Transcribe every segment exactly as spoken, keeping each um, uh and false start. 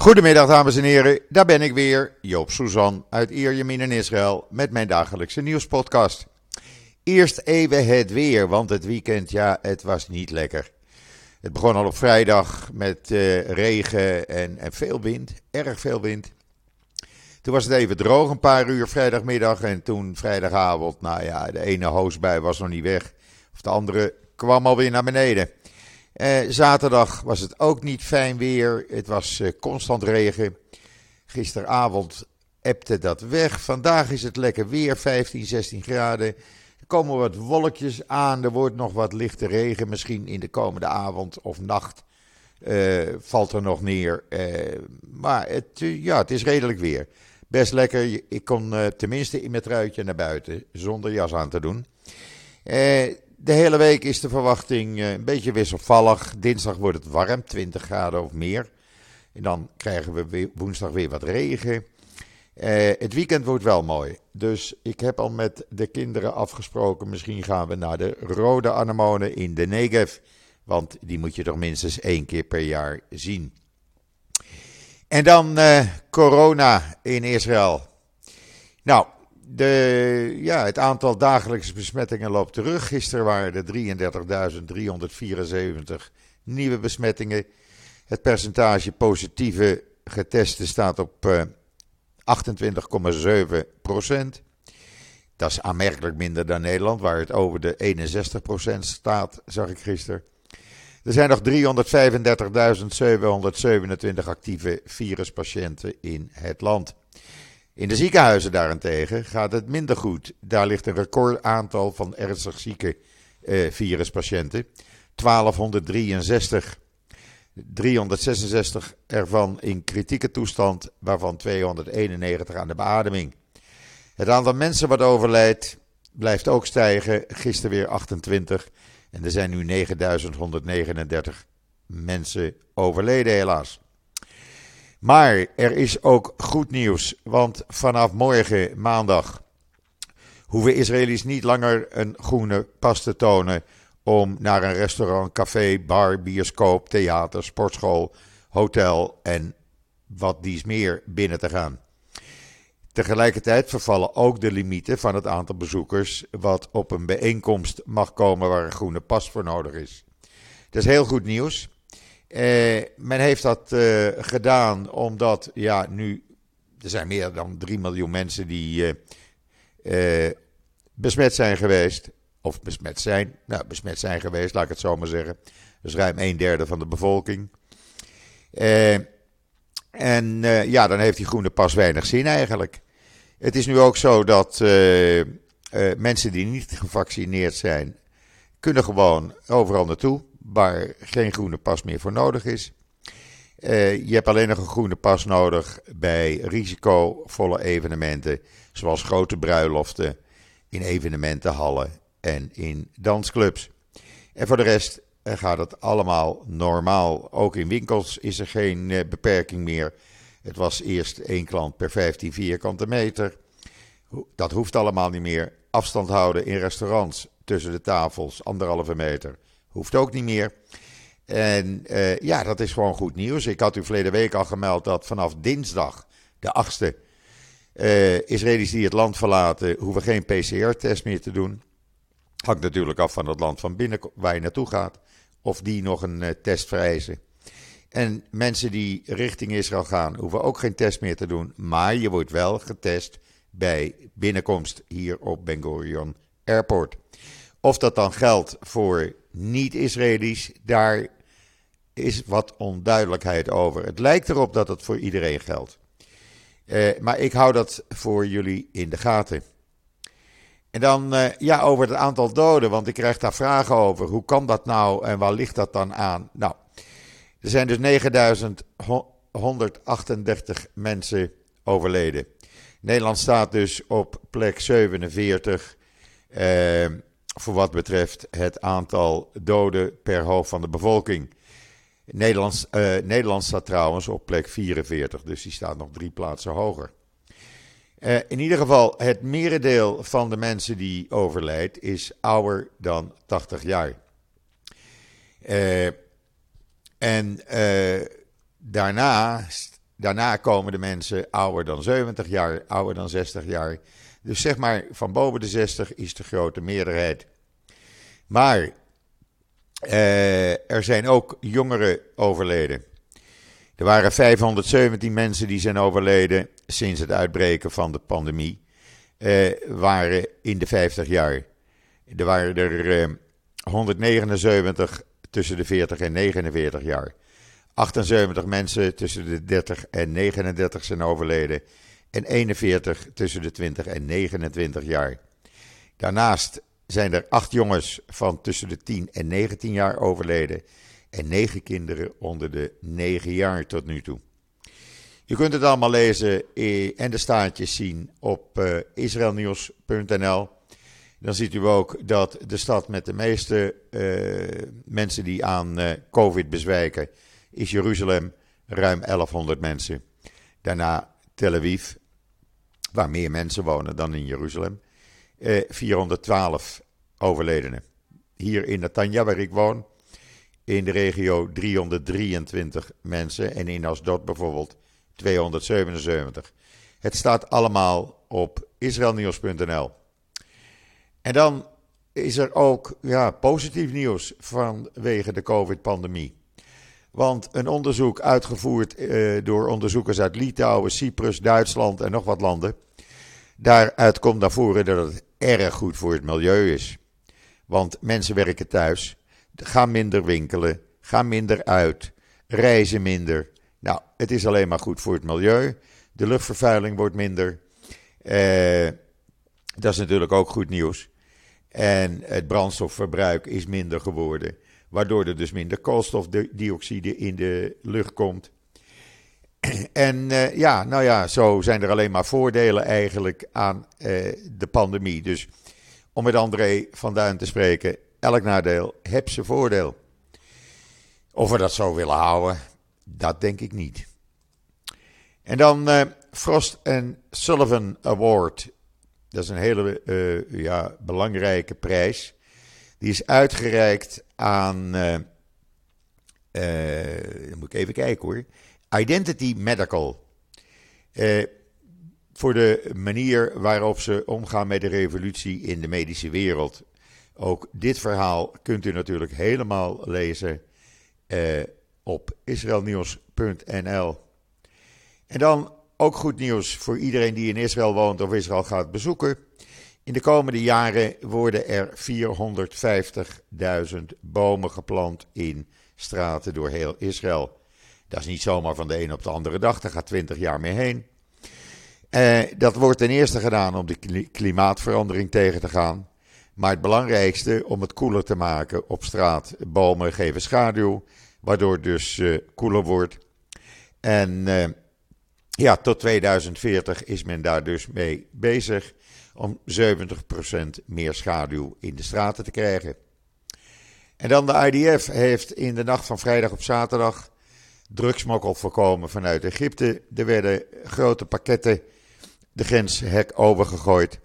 Goedemiddag dames en heren, daar ben ik weer, Joop Suzan uit Ierjemien in Israël met mijn dagelijkse nieuwspodcast. Eerst even het weer, want het weekend, ja, het was niet lekker. Het begon al op vrijdag met uh, regen en, en veel wind, erg veel wind. Toen was het even droog, een paar uur vrijdagmiddag en toen vrijdagavond, nou ja, de ene hoosbui was nog niet weg, of de andere kwam alweer naar beneden. Uh, zaterdag was het ook niet fijn weer, het was uh, constant regen. Gisteravond ebte dat weg, vandaag is het lekker weer, vijftien, zestien graden. Er komen wat wolkjes aan, er wordt nog wat lichte regen, misschien in de komende avond of nacht uh, valt er nog neer. Uh, maar het, uh, ja, het is redelijk weer, best lekker, ik kon uh, tenminste in mijn truitje naar buiten, zonder jas aan te doen. Uh, De hele week is de verwachting een beetje wisselvallig. Dinsdag wordt het warm, twintig graden of meer. En dan krijgen we woensdag weer wat regen. Eh, het weekend wordt wel mooi. Dus ik heb al met de kinderen afgesproken, misschien gaan we naar de rode anemonen in de Negev. Want die moet je toch minstens één keer per jaar zien. En dan eh, corona in Israël. Nou... De, ja, het aantal dagelijkse besmettingen loopt terug. Gisteren waren er drieëndertigduizend driehonderdvierenzeventig nieuwe besmettingen. Het percentage positieve getesten staat op uh, achtentwintig komma zeven procent. Dat is aanmerkelijk minder dan Nederland, waar het over de eenenzestig procent staat, zag ik gisteren. Er zijn nog driehonderdvijfendertigduizend zevenhonderdzevenentwintig actieve viruspatiënten in het land. In de ziekenhuizen daarentegen gaat het minder goed. Daar ligt een recordaantal van ernstig zieke eh, viruspatiënten. twaalfhonderddrieënzestig. driehonderdzesenzestig ervan in kritieke toestand, waarvan tweehonderdeenennegentig aan de beademing. Het aantal mensen wat overlijdt blijft ook stijgen. Gisteren weer achtentwintig. En er zijn nu negenduizend honderdnegenendertig mensen overleden helaas. Maar er is ook goed nieuws, want vanaf morgen, maandag, hoeven Israëli's niet langer een groene pas te tonen om naar een restaurant, café, bar, bioscoop, theater, sportschool, hotel en wat dies meer binnen te gaan. Tegelijkertijd vervallen ook de limieten van het aantal bezoekers wat op een bijeenkomst mag komen waar een groene pas voor nodig is. Dat is heel goed nieuws. Uh, men heeft dat uh, gedaan omdat, ja, nu, er zijn meer dan drie miljoen mensen die uh, uh, besmet zijn geweest, of besmet zijn, nou, besmet zijn geweest, laat ik het zo maar zeggen. Dus ruim een derde van de bevolking. Uh, en uh, ja, dan heeft die groene pas weinig zin eigenlijk. Het is nu ook zo dat uh, uh, mensen die niet gevaccineerd zijn, kunnen gewoon overal naartoe waar geen groene pas meer voor nodig is. Uh, je hebt alleen nog een groene pas nodig bij risicovolle evenementen, zoals grote bruiloften, in evenementenhallen en in dansclubs. En voor de rest uh, gaat het allemaal normaal. Ook in winkels is er geen uh, beperking meer. Het was eerst één klant per vijftien vierkante meter. Dat hoeft allemaal niet meer. Afstand houden in restaurants tussen de tafels, anderhalve meter. Hoeft ook niet meer. En uh, ja, dat is gewoon goed nieuws. Ik had u verleden week al gemeld dat vanaf dinsdag, de achtste, uh, Israëli's die het land verlaten, hoeven geen P C R-test meer te doen. Hangt natuurlijk af van het land van binnen waar je naartoe gaat. Of die nog een uh, test vereisen. En mensen die richting Israël gaan, hoeven ook geen test meer te doen. Maar je wordt wel getest bij binnenkomst hier op Ben-Gurion Airport. Of dat dan geldt voor niet-Israëli's, daar is wat onduidelijkheid over. Het lijkt erop dat het voor iedereen geldt. Uh, maar ik hou dat voor jullie in de gaten. En dan uh, ja, over het aantal doden, want ik krijg daar vragen over. Hoe kan dat nou en waar ligt dat dan aan? Nou, er zijn dus negenduizend honderdachtendertig mensen overleden. Nederland staat dus op plek zevenenveertig... Uh, voor wat betreft het aantal doden per hoofd van de bevolking. Nederland, uh, Nederland staat trouwens op plek vierenveertig, dus die staat nog drie plaatsen hoger. Uh, in ieder geval, het merendeel van de mensen die overlijdt is ouder dan tachtig jaar. Uh, en uh, daarna Daarna komen de mensen ouder dan zeventig jaar, ouder dan zestig jaar. Dus zeg maar van boven de zestig is de grote meerderheid. Maar eh, er zijn ook jongeren overleden. Er waren vijfhonderdzeventien mensen die zijn overleden sinds het uitbreken van de pandemie. Eh, waren in de vijftig jaar. Er waren er eh, honderdnegenenzeventig tussen de veertig en negenenveertig jaar. achtenzeventig mensen tussen de dertig en negenendertig zijn overleden. En eenenveertig tussen de twintig en negenentwintig jaar. Daarnaast zijn er acht jongens van tussen de tien en negentien jaar overleden. En negen kinderen onder de negen jaar tot nu toe. Je kunt het allemaal lezen en de staartjes zien op israelnieuws punt n l. Dan ziet u ook dat de stad met de meeste uh, mensen die aan uh, COVID bezwijken is Jeruzalem, ruim elfhonderd mensen. Daarna Tel Aviv, waar meer mensen wonen dan in Jeruzalem, eh, vierhonderdtwaalf overledenen. Hier in Netanja, waar ik woon, in de regio driehonderddrieëntwintig mensen en in Asdod bijvoorbeeld tweehonderdzevenenzeventig. Het staat allemaal op israelnieuws punt n l. En dan is er ook ja, positief nieuws vanwege de COVID-pandemie. Want een onderzoek uitgevoerd eh, door onderzoekers uit Litouwen, Cyprus, Duitsland en nog wat landen. Daaruit komt naar voren dat het erg goed voor het milieu is. Want mensen werken thuis, gaan minder winkelen, gaan minder uit, reizen minder. Nou, het is alleen maar goed voor het milieu. De luchtvervuiling wordt minder. Eh, dat is natuurlijk ook goed nieuws. En het brandstofverbruik is minder geworden. Waardoor er dus minder koolstofdioxide in de lucht komt. En uh, ja, nou ja, zo zijn er alleen maar voordelen eigenlijk aan uh, de pandemie. Dus om met André van Duin te spreken, elk nadeel heeft zijn voordeel. Of we dat zo willen houden, dat denk ik niet. En dan uh, Frost en Sullivan Award. Dat is een hele uh, ja, belangrijke prijs. Die is uitgereikt aan, uh, uh, moet ik even kijken hoor, Identity Medical. Uh, voor de manier waarop ze omgaan met de revolutie in de medische wereld. Ook dit verhaal kunt u natuurlijk helemaal lezen uh, op israelnieuws punt n l. En dan ook goed nieuws voor iedereen die in Israël woont of Israël gaat bezoeken. In de komende jaren worden er vierhonderdvijftigduizend bomen geplant in straten door heel Israël. Dat is niet zomaar van de een op de andere dag, daar gaat twintig jaar mee heen. Eh, dat wordt ten eerste gedaan om de klimaatverandering tegen te gaan. Maar het belangrijkste om het koeler te maken op straat. Bomen geven schaduw, waardoor het dus eh, koeler wordt. En eh, ja, tot tweeduizend veertig is men daar dus mee bezig. Om zeventig procent meer schaduw in de straten te krijgen. En dan de I D F heeft in de nacht van vrijdag op zaterdag drugsmokkel voorkomen vanuit Egypte. Er werden grote pakketten de grenshek overgegooid.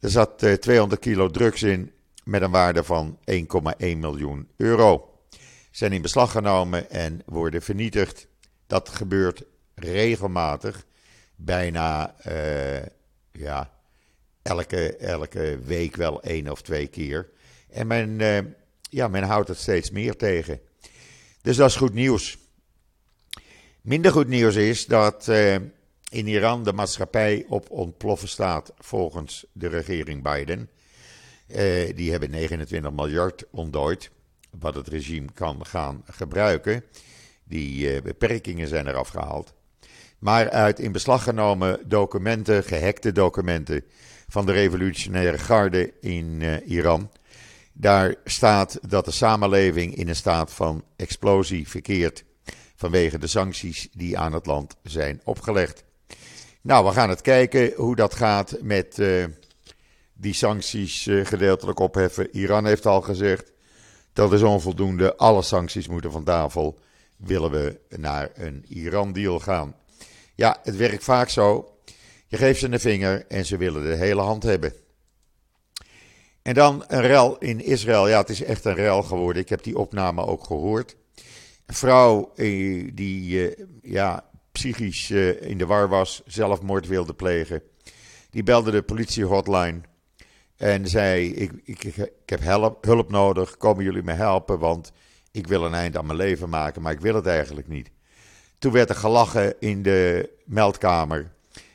Er zat uh, tweehonderd kilo drugs in met een waarde van één komma één miljoen euro. Zijn in beslag genomen en worden vernietigd. Dat gebeurt regelmatig. Bijna, uh, ja... Elke, elke week wel één of twee keer. En men, uh, ja, men houdt het steeds meer tegen. Dus dat is goed nieuws. Minder goed nieuws is dat uh, in Iran de maatschappij op ontploffen staat volgens de regering Biden. Uh, die hebben negenentwintig miljard ontdooid, wat het regime kan gaan gebruiken. Die uh, beperkingen zijn eraf gehaald. Maar uit in beslag genomen documenten, gehackte documenten van de revolutionaire garde in uh, Iran. Daar staat dat de samenleving in een staat van explosie verkeert vanwege de sancties die aan het land zijn opgelegd. Nou, we gaan het kijken hoe dat gaat met uh, die sancties uh, gedeeltelijk opheffen. Iran heeft al gezegd, dat is onvoldoende. Alle sancties moeten van tafel. Willen we naar een Iran-deal gaan? Ja, het werkt vaak zo. Je geeft ze een vinger en ze willen de hele hand hebben. En dan een rel in Israël. Ja, het is echt een rel geworden. Ik heb die opname ook gehoord. Een vrouw die ja, psychisch uh, in de war was, zelfmoord wilde plegen. Die belde de politie-hotline en zei, ik, ik, ik heb help, hulp nodig, komen jullie me helpen, want ik wil een eind aan mijn leven maken, maar ik wil het eigenlijk niet. Toen werd er gelachen in de meldkamer.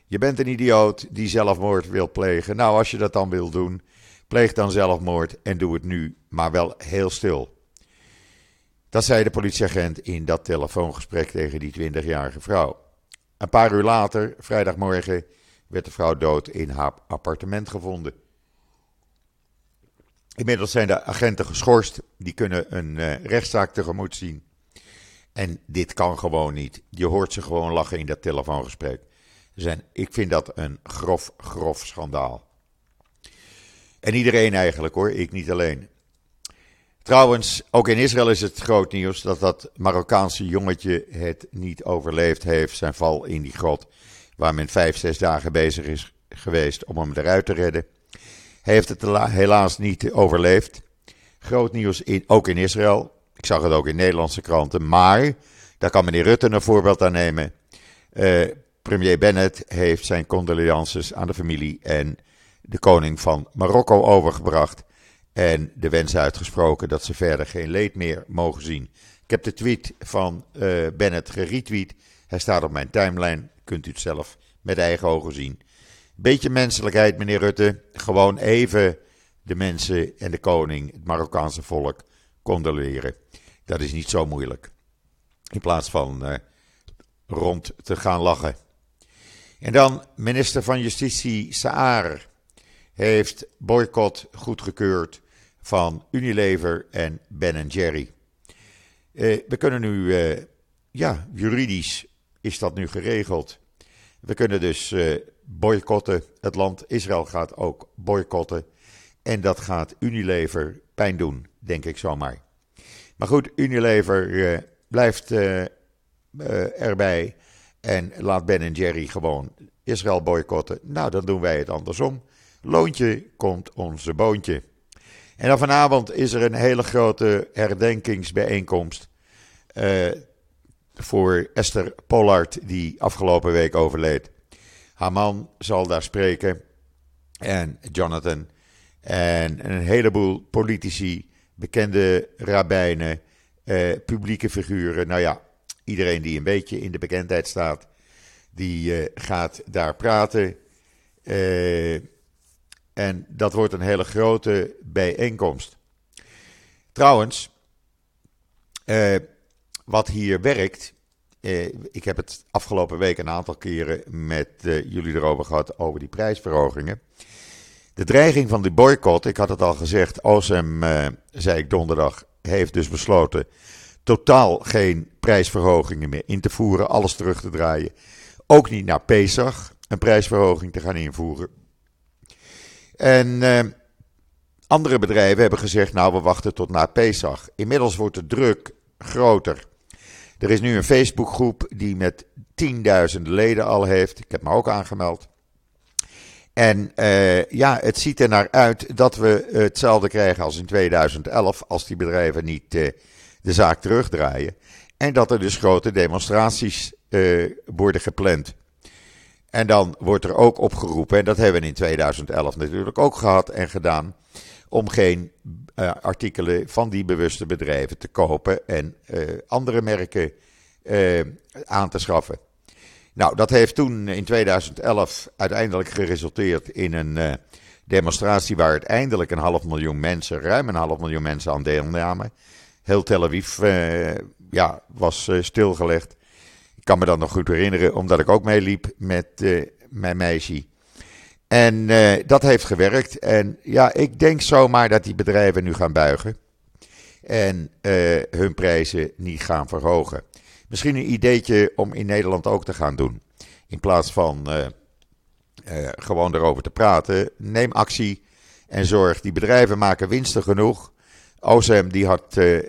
Je bent een idioot die zelfmoord wil plegen. Nou, als je dat dan wil doen, pleeg dan zelfmoord en doe het nu, maar wel heel stil. Dat zei de politieagent in dat telefoongesprek tegen die twintigjarige vrouw. Een paar uur later, vrijdagmorgen, werd de vrouw dood in haar appartement gevonden. Inmiddels zijn de agenten geschorst. Die kunnen een uh, rechtszaak tegemoet zien. En dit kan gewoon niet. Je hoort ze gewoon lachen in dat telefoongesprek. Zijn, ik vind dat een grof, grof schandaal. En iedereen eigenlijk hoor, ik niet alleen. Trouwens, ook in Israël is het groot nieuws dat dat Marokkaanse jongetje het niet overleefd heeft. Zijn val in die grot, waar men vijf, zes dagen bezig is geweest om hem eruit te redden. Hij heeft het helaas niet overleefd. Groot nieuws in, ook in Israël. Ik zag het ook in Nederlandse kranten. Maar, daar kan meneer Rutte een voorbeeld aan nemen. Uh, premier Bennett heeft zijn condolences aan de familie en de koning van Marokko overgebracht. En de wens uitgesproken dat ze verder geen leed meer mogen zien. Ik heb de tweet van uh, Bennett geretweet. Hij staat op mijn timeline. Kunt u het zelf met eigen ogen zien. Beetje menselijkheid, meneer Rutte. Gewoon even de mensen en de koning, het Marokkaanse volk, condoleren. Dat is niet zo moeilijk. In plaats van uh, rond te gaan lachen. En dan minister van Justitie Saar heeft boycott goedgekeurd van Unilever en Ben en Jerry. Uh, we kunnen nu, uh, ja, juridisch is dat nu geregeld. We kunnen dus uh, boycotten. Het land Israël gaat ook boycotten. En dat gaat Unilever pijn doen, denk ik zomaar. Maar goed, Unilever uh, blijft uh, uh, erbij en laat Ben en Jerry gewoon Israël boycotten. Nou, dan doen wij het andersom. Loontje komt onze boontje. En dan vanavond is er een hele grote herdenkingsbijeenkomst uh, voor Esther Pollard, die afgelopen week overleed. Haar man zal daar spreken en Jonathan en een heleboel politici, bekende rabbijnen, eh, publieke figuren. Nou ja, iedereen die een beetje in de bekendheid staat, die eh, gaat daar praten. Eh, en dat wordt een hele grote bijeenkomst. Trouwens, eh, wat hier werkt, eh, ik heb het afgelopen week een aantal keren met eh, jullie erover gehad, over die prijsverhogingen. De dreiging van die boycott, ik had het al gezegd, O S M, eh, zei ik donderdag, heeft dus besloten totaal geen prijsverhogingen meer in te voeren, alles terug te draaien. Ook niet naar Pesach een prijsverhoging te gaan invoeren. En eh, andere bedrijven hebben gezegd, nou we wachten tot na Pesach. Inmiddels wordt de druk groter. Er is nu een Facebookgroep die met tienduizend leden al heeft. Ik heb me ook aangemeld. En uh, ja, het ziet er naar uit dat we hetzelfde krijgen als in tweeduizend elf, als die bedrijven niet uh, de zaak terugdraaien. En dat er dus grote demonstraties uh, worden gepland. En dan wordt er ook opgeroepen, en dat hebben we in tweeduizend elf natuurlijk ook gehad en gedaan, om geen uh, artikelen van die bewuste bedrijven te kopen en uh, andere merken uh, aan te schaffen. Nou, dat heeft toen in tweeduizend elf uiteindelijk geresulteerd in een uh, demonstratie waar uiteindelijk een half miljoen mensen, ruim een half miljoen mensen aan deelnamen. Heel Tel Aviv uh, ja, was uh, stilgelegd. Ik kan me dat nog goed herinneren, omdat ik ook meeliep met uh, mijn meisje. En uh, dat heeft gewerkt. En ja, ik denk zomaar dat die bedrijven nu gaan buigen en uh, hun prijzen niet gaan verhogen. Misschien een ideetje om in Nederland ook te gaan doen. In plaats van uh, uh, gewoon erover te praten. Neem actie en zorg. Die bedrijven maken winsten genoeg. O S M die had uh,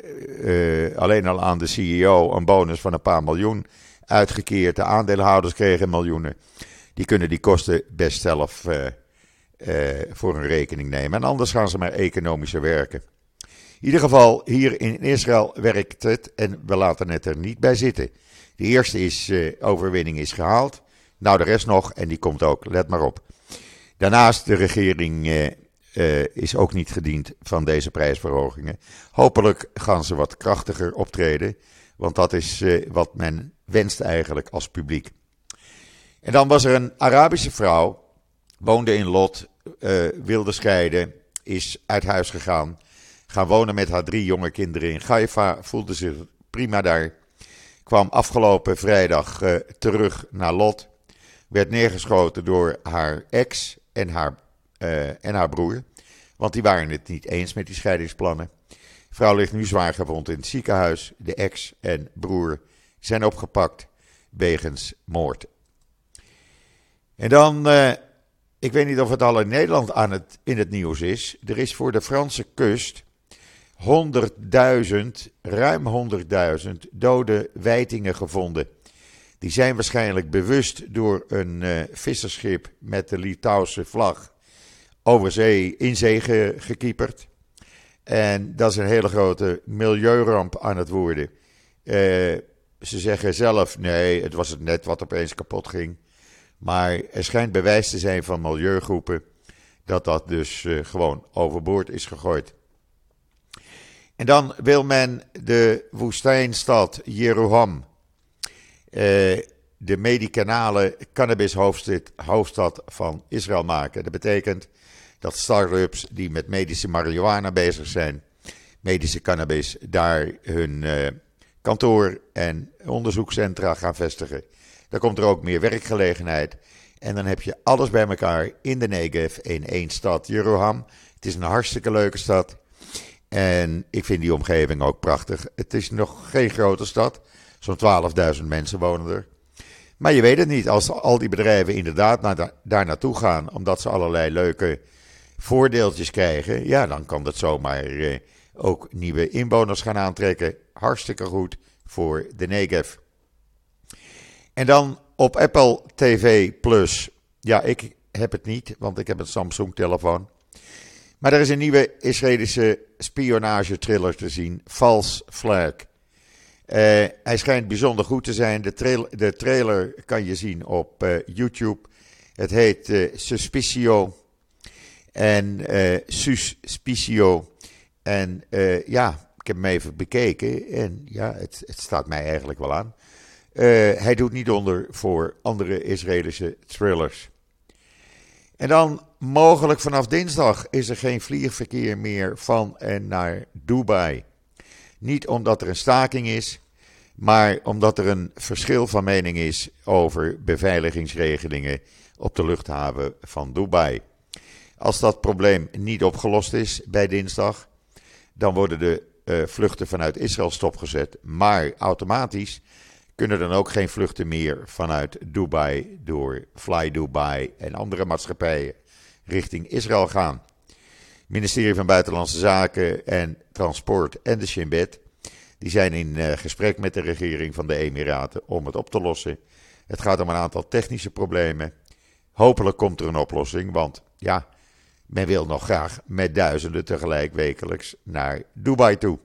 uh, alleen al aan de C E O een bonus van een paar miljoen uitgekeerd. De aandeelhouders kregen miljoenen. Die kunnen die kosten best zelf uh, uh, voor hun rekening nemen. En anders gaan ze maar economischer werken. In ieder geval, hier in Israël werkt het en we laten het er niet bij zitten. De eerste is, uh, overwinning is gehaald. Nou, de rest nog en die komt ook, let maar op. Daarnaast, de regering uh, uh, is ook niet gediend van deze prijsverhogingen. Hopelijk gaan ze wat krachtiger optreden, want dat is uh, wat men wenst eigenlijk als publiek. En dan was er een Arabische vrouw, woonde in Lot, uh, wilde scheiden, is uit huis gegaan. Gaan wonen met haar drie jonge kinderen in Gaifa, voelde zich prima daar. Kwam afgelopen vrijdag uh, terug naar Lot. Werd neergeschoten door haar ex en haar, uh, en haar broer. Want die waren het niet eens met die scheidingsplannen. De vrouw ligt nu zwaar gewond in het ziekenhuis. De ex en broer zijn opgepakt wegens moord. En dan, uh, ik weet niet of het al in Nederland aan het, in het nieuws is. Er is voor de Franse kust honderdduizend, ruim honderdduizend dode wijtingen gevonden. Die zijn waarschijnlijk bewust door een uh, visserschip met de Litouwse vlag over zee, in zee ge, gekieperd. En dat is een hele grote milieuramp aan het worden. Uh, ze zeggen zelf, nee, het was het net wat opeens kapot ging. Maar er schijnt bewijs te zijn van milieugroepen dat dat dus uh, gewoon overboord is gegooid. En dan wil men de woestijnstad Yeruham, uh, de medicinale cannabis-hoofdstad van Israël maken. Dat betekent dat start-ups die met medische marihuana bezig zijn, medische cannabis, daar hun uh, kantoor en onderzoekscentra gaan vestigen. Dan komt er ook meer werkgelegenheid. En dan heb je alles bij elkaar in de Negev in één stad, Yeruham. Het is een hartstikke leuke stad. En ik vind die omgeving ook prachtig. Het is nog geen grote stad. Zo'n twaalfduizend mensen wonen er. Maar je weet het niet. Als al die bedrijven inderdaad naar, daar naartoe gaan, omdat ze allerlei leuke voordeeltjes krijgen, ja, dan kan dat zomaar eh, ook nieuwe inwoners gaan aantrekken. Hartstikke goed voor de Negev. En dan op Apple T V Plus. Ja, ik heb het niet, want ik heb een Samsung-telefoon. Maar er is een nieuwe Israëlische spionagetriller te zien, False Flag. Uh, hij schijnt bijzonder goed te zijn. De, trail, de trailer kan je zien op uh, YouTube. Het heet uh, Suspicio. En uh, Suspicio. En uh, ja, ik heb hem even bekeken. En ja, het, het staat mij eigenlijk wel aan. Uh, hij doet niet onder voor andere Israëlische thrillers. En dan, mogelijk vanaf dinsdag is er geen vliegverkeer meer van en naar Dubai. Niet omdat er een staking is, maar omdat er een verschil van mening is over beveiligingsregelingen op de luchthaven van Dubai. Als dat probleem niet opgelost is bij dinsdag, dan worden de uh, vluchten vanuit Israël stopgezet. Maar automatisch kunnen dan ook geen vluchten meer vanuit Dubai door Fly Dubai en andere maatschappijen richting Israël gaan. Het ministerie van Buitenlandse Zaken en Transport en de Shin Bet, die zijn in uh, gesprek met de regering van de Emiraten om het op te lossen. Het gaat om een aantal technische problemen. Hopelijk komt er een oplossing, want ja, men wil nog graag met duizenden tegelijk wekelijks naar Dubai toe.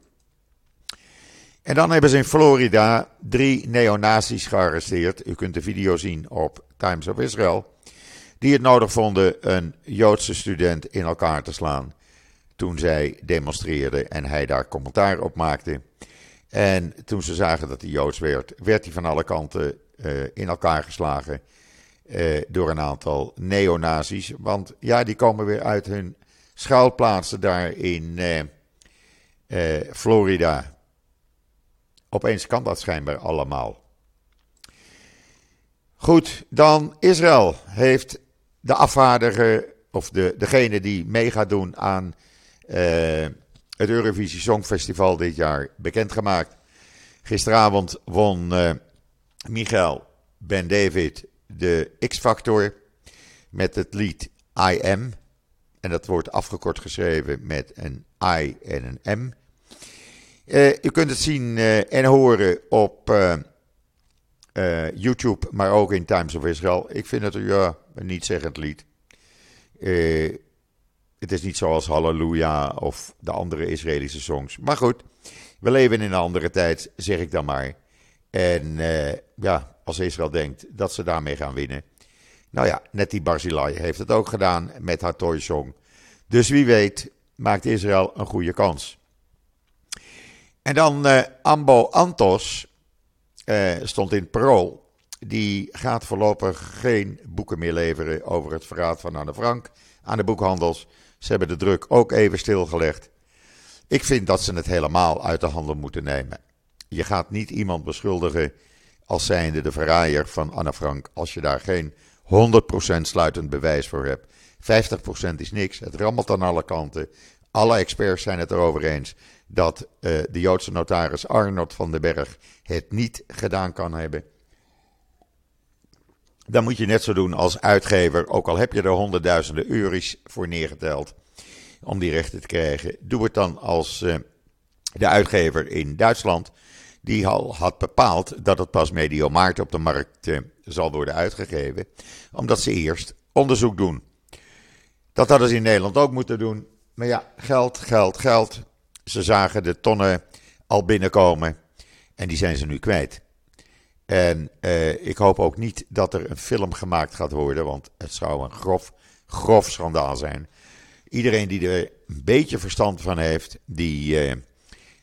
En dan hebben ze in Florida drie neonazies gearresteerd. U kunt de video zien op Times of Israel. Die het nodig vonden een Joodse student in elkaar te slaan toen zij demonstreerde en hij daar commentaar op maakte. En toen ze zagen dat hij Joods werd, werd hij van alle kanten uh, in elkaar geslagen uh, door een aantal neonazies. Want ja, die komen weer uit hun schuilplaatsen daar in uh, uh, Florida. Opeens kan dat schijnbaar allemaal. Goed, dan Israël heeft de afvaardiger, of de, degene die mee gaat doen aan uh, het Eurovisie Songfestival dit jaar, bekendgemaakt. Gisteravond won uh, Michael Ben-David de X-Factor met het lied I Am. En dat wordt afgekort geschreven met een I en een M. Uh, u kunt het zien uh, en horen op uh, uh, YouTube, maar ook in Times of Israel. Ik vind het ja, een nietzeggend lied. Uh, het is niet zoals Halleluja of de andere Israëlische songs. Maar goed, we leven in een andere tijd, zeg ik dan maar. En uh, ja, als Israël denkt dat ze daarmee gaan winnen. Nou ja, Neti Barzilai heeft het ook gedaan met haar toysong. Dus wie weet maakt Israël een goede kans. En dan uh, Ambo Antos uh, stond in het Parool. Die gaat voorlopig geen boeken meer leveren over het verraad van Anne Frank aan de boekhandels. Ze hebben de druk ook even stilgelegd. Ik vind dat ze het helemaal uit de handel moeten nemen. Je gaat niet iemand beschuldigen als zijnde de verraaier van Anne Frank als je daar geen honderd procent sluitend bewijs voor hebt. vijftig procent is niks, het rammelt aan alle kanten. Alle experts zijn het erover eens dat uh, de Joodse notaris Arnold van den Berg het niet gedaan kan hebben. Dan moet je net zo doen als uitgever, ook al heb je er honderdduizenden euro's voor neergeteld om die rechten te krijgen. Doe het dan als uh, de uitgever in Duitsland, die al had bepaald dat het pas medio maart op de markt uh, zal worden uitgegeven, omdat ze eerst onderzoek doen. Dat hadden ze in Nederland ook moeten doen, maar ja, geld, geld, geld. Ze zagen de tonnen al binnenkomen en die zijn ze nu kwijt. En eh, ik hoop ook niet dat er een film gemaakt gaat worden, want het zou een grof, grof schandaal zijn. Iedereen die er een beetje verstand van heeft, die eh,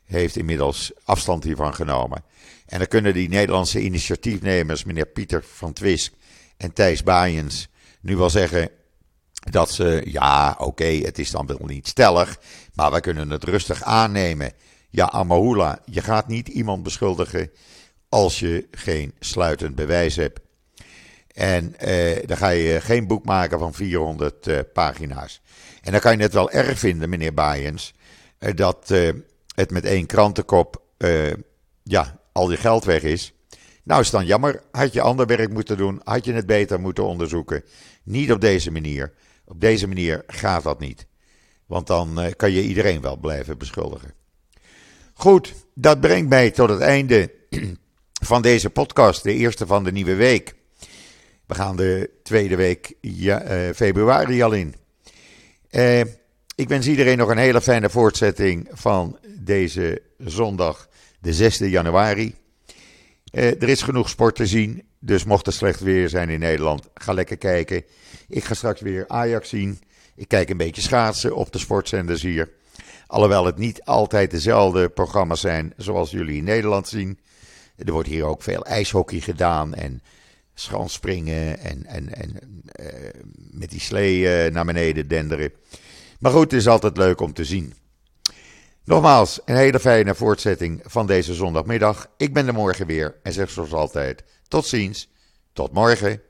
heeft inmiddels afstand hiervan genomen. En dan kunnen die Nederlandse initiatiefnemers, meneer Pieter van Twisk en Thijs Baaiens, nu wel zeggen dat ze, ja oké, okay, het is dan wel niet stellig, maar we kunnen het rustig aannemen. Ja, Amahula, je gaat niet iemand beschuldigen als je geen sluitend bewijs hebt. En eh, dan ga je geen boek maken van vierhonderd eh, pagina's. En dan kan je het wel erg vinden, meneer Baaiens, eh, dat eh, het met één krantenkop eh, ja, al je geld weg is. Nou is het dan jammer, had je ander werk moeten doen, had je het beter moeten onderzoeken. Niet op deze manier. Op deze manier gaat dat niet. Want dan eh, kan je iedereen wel blijven beschuldigen. Goed, dat brengt mij tot het einde van deze podcast, de eerste van de nieuwe week. We gaan de tweede week ja, uh, februari al in. Uh, ik wens iedereen nog een hele fijne voortzetting van deze zondag, de zesde januari. Uh, er is genoeg sport te zien, dus mocht het slecht weer zijn in Nederland, ga lekker kijken. Ik ga straks weer Ajax zien. Ik kijk een beetje schaatsen op de sportzenders hier. Alhoewel het niet altijd dezelfde programma's zijn zoals jullie in Nederland zien. Er wordt hier ook veel ijshockey gedaan en schansspringen en, en, en uh, met die slee uh, naar beneden denderen. Maar goed, het is altijd leuk om te zien. Nogmaals, een hele fijne voortzetting van deze zondagmiddag. Ik ben er morgen weer en zeg zoals altijd, tot ziens, tot morgen.